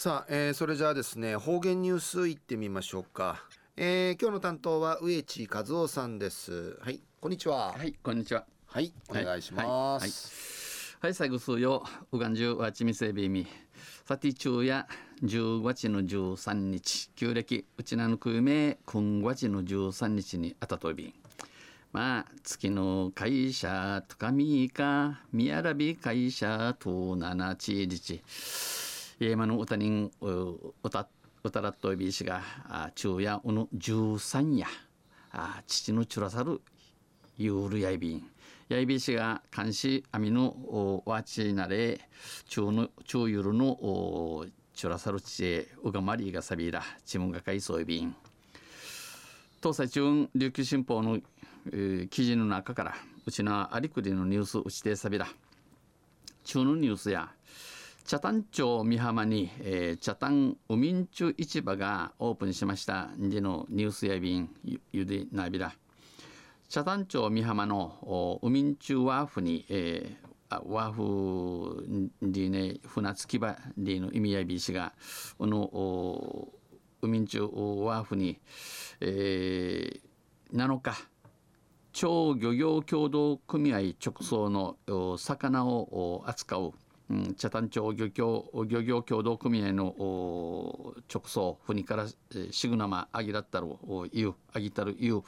さあ、それじゃあですね、方言ニュースいってみましょうか。今日の担当は上地和夫さんです。はい、こんにちは。はい、こんにちは。はい、お願いします。はい、最後数曜うがんじゅうわちみせびみさて昼夜10月の13日旧暦うちなのくめ今月の13日にあたとびんまあ月の会社とかみかみあらび会社とななちじち今の歌に歌らっといびしが昼夜おの13夜父のちゅらさるゆるやいびんやいびしが監視あみのわちなれ中ゆるのちゅらさるちうがまりがさびらちむがかいそういびん東西中琉球新報の記事の中からうちのありくりのニュースうちでさびら中のニュースや北谷町美浜に北谷ウミンチュ市場がオープンしましたでのニュースやびんゆでなびら北谷町美浜のウミンチュワーフに、ワーフでね船着き場での意味やびしがこのウミンチュワーフに、7日町漁業協同組合直送の魚を扱う北谷町漁業協同組合の直送船からシグナマアギラッタルユアギタルユ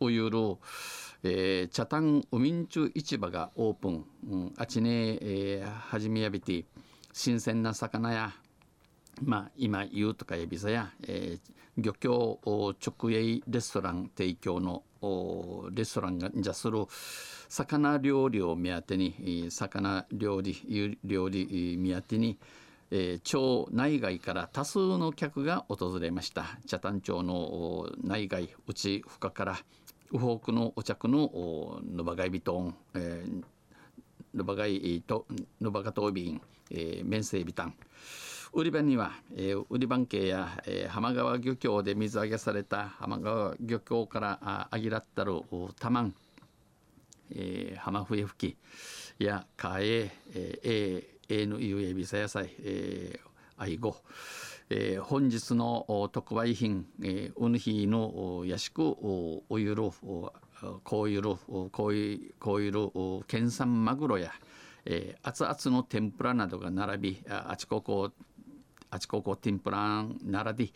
ウユル北谷ウミンチュ市場がオープン、あちねはじめやびて新鮮な魚やまあ今言うとかやびさや、漁協直営レストラン提供のレストランがじゃする魚料理を目当てに魚料理目当てに、町内外から多数の客が訪れました。北谷町の内外内深から右北のお着ののばがいびとん、のばがいとのばがとうびん、面生びたん売り場には、売り番系や、浜川漁協で水揚げされた浜川漁協からあぎらったるタマン、浜笛吹きやカエエのゆえびさ野菜、アイゴ、本日の特売品、うぬひのやしくおゆるこうゆる県産マグロや、熱々の天ぷらなどが並びあちこち天ぷら並び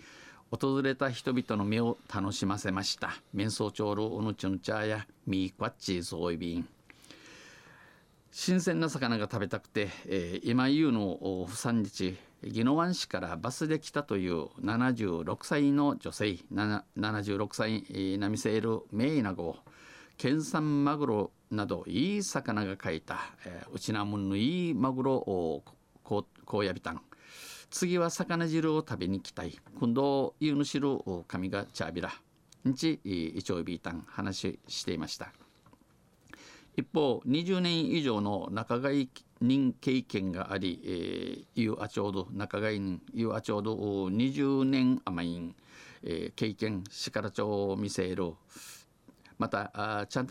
訪れた人々の目を楽しませました。面相長老おのちの茶やミークワッチーそういびん新鮮な魚が食べたくて、今言うの3日宜野湾市からバスで来たという76歳の女性76歳ナミセールメイナゴ県産マグロなどいい魚が買えた、うちなもんのいいマグロをこうやびたん次は魚汁を食べに来たい今度ゆうぬしる神がちゃびらんちいちょいびいたん話していました。一方20年以上の仲買人経験がありゆうあちょうど仲買人ゆうあちょうど20年余りん、経験しからちょうみせるまた北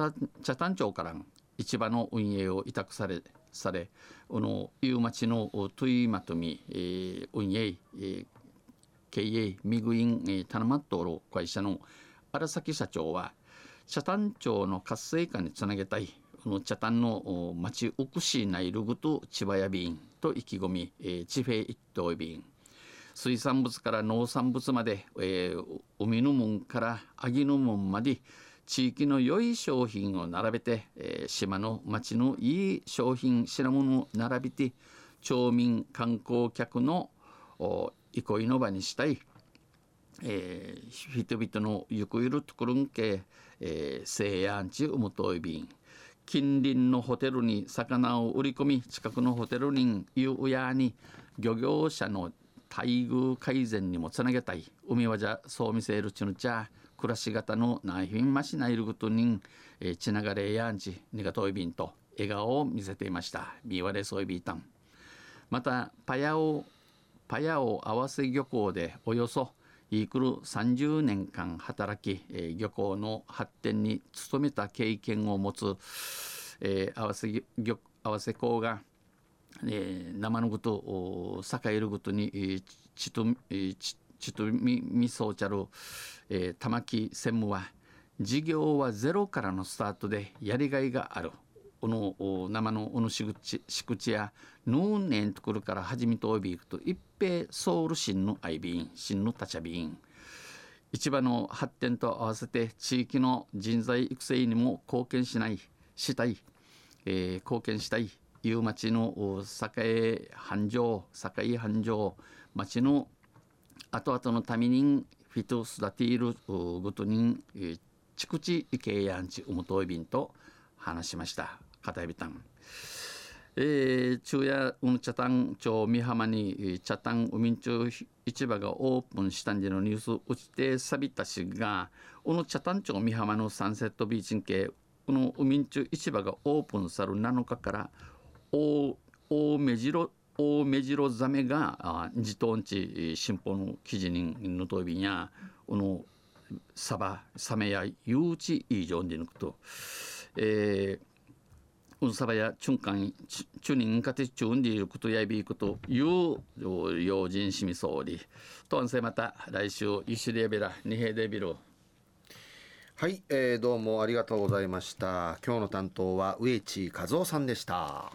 谷町から市場の運営を委託され、この夕町のトゥイマトミ、運営、経営、ミグイン、タナマットロ会社の荒崎社長は、北谷町の活性化につなげたい、この北谷の町うくしないるぐと千葉やびんと意気込み、地平一等びん。水産物から農産物まで、海の門からあぎの門まで、地域の良い商品を並べて、島の町のいい商品品物を並べて町民観光客の憩いの場にしたい、人々のゆくゆるところんけ西安地うむといびん近隣のホテルに魚を売り込み近くのホテルにゆうやに漁業者の待遇改善にもつなげたい海はじゃそう見せるちぬちゃ暮らし方のナイフィンマシナイルグトニンちながれやんちにがといびんと笑顔を見せていました。みわれそういびいたんまたパヤオ合わせ漁港でおよそイークル30年間働き漁港の発展に努めた経験を持つ合わせ港が生の具と栄える具とにちとみそうちゃる玉木専務は、事業はゼロからのスタートでやりがいがある。おのお生のおのしくちやぬんねんところから始めておびいくと一平ソウル新のアイビン新のタチャビン、市場の発展と合わせて地域の人材育成にも貢献したいいう町の栄繁盛町の後々のためにフィトスダティールごとにちくちいけやんちおもといびんと話しました。片指たん、昼夜うん茶炭町美浜に茶炭うみんちゅ市場がオープンしたんでのニュースうちてさびたしが、この茶炭町美浜のサンセットビーチにけこのうみんちゅ市場がオープンさる7日から大目白ザメが自頭んち新報の記事にのとびやこのサメや誘致以上で抜くと。うんさばやチュンカンチュニンカテチュンディルクトヤビークという用心しみそうりとんせまた来週イシュレベラニヘデビル。はい、どうもありがとうございました。今日の担当は植地和夫さんでした。